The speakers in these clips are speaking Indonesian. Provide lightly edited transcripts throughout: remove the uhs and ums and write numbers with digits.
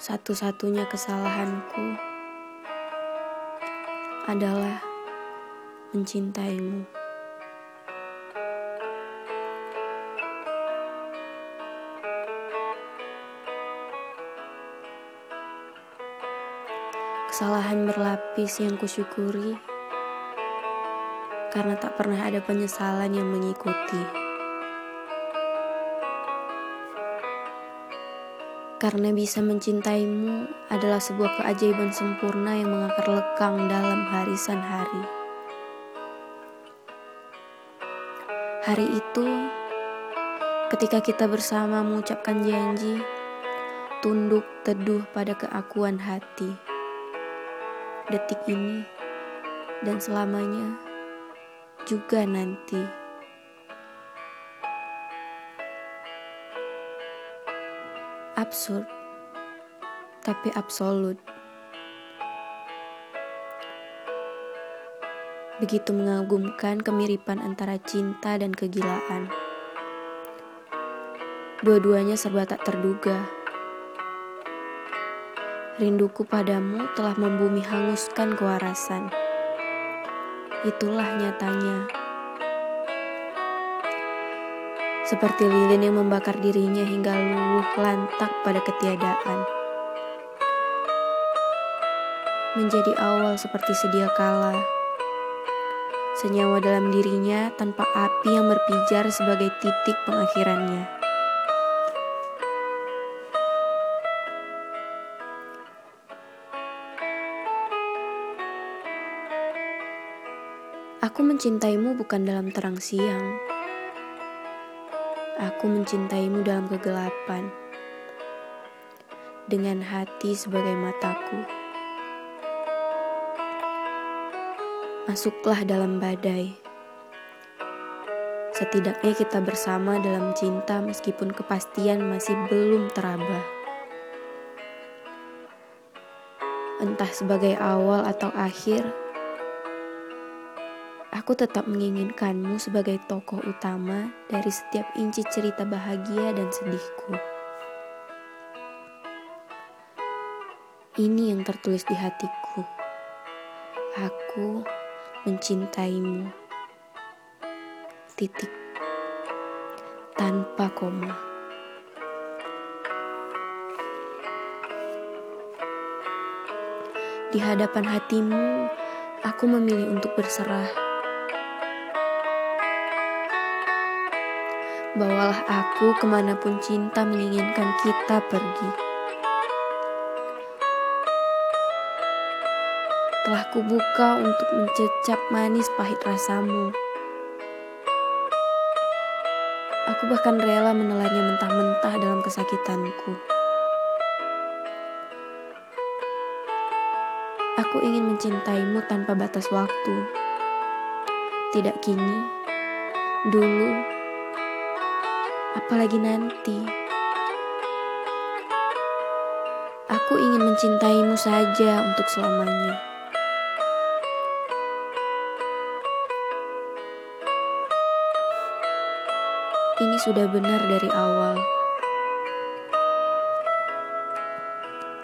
Satu-satunya kesalahanku adalah mencintaimu. Kesalahan berlapis yang kusyukuri karena tak pernah ada penyesalan yang mengikuti. Karena bisa mencintaimu adalah sebuah keajaiban sempurna yang mengakar lekang dalam harisan hari. Hari itu, ketika kita bersama mengucapkan janji, tunduk teduh pada keakuan hati. Detik ini dan selamanya juga nanti. Absurd, tapi absolut. Begitu mengagumkan kemiripan antara cinta dan kegilaan. Dua-duanya serba tak terduga. Rinduku padamu telah membumi hanguskan kewarasan. Itulah nyatanya. Seperti lilin yang membakar dirinya hingga luluh lantak pada ketiadaan. Menjadi awal seperti sedia kala. Senyawa dalam dirinya tanpa api yang berpijar sebagai titik pengakhirannya. Aku mencintaimu bukan dalam terang siang. Aku mencintaimu dalam kegelapan, dengan hati sebagai mataku. Masuklah dalam badai. Setidaknya kita bersama dalam cinta meskipun kepastian masih belum teraba. Entah sebagai awal atau akhir, aku tetap menginginkanmu sebagai tokoh utama dari setiap inci cerita bahagia dan sedihku. Ini yang tertulis di hatiku. Aku mencintaimu. Titik. Tanpa koma. Di hadapan hatimu, aku memilih untuk berserah. Bawalah aku kemanapun cinta menginginkan kita pergi. Telah kubuka untuk mencecap manis pahit rasamu. Aku bahkan rela menelannya mentah-mentah dalam kesakitanku. Aku ingin mencintaimu tanpa batas waktu. Tidak kini, dulu, apalagi nanti. Aku ingin mencintaimu saja untuk selamanya. Ini sudah benar dari awal.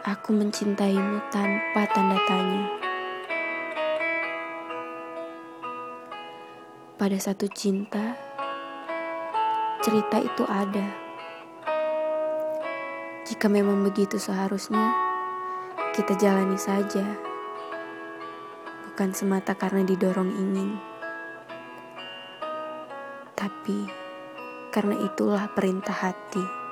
Aku mencintaimu tanpa tanda tanya. Pada satu cinta, cerita itu ada. Jika memang begitu seharusnya, kita jalani saja. Bukan semata karena didorong ingin. Tapi, karena itulah perintah hati.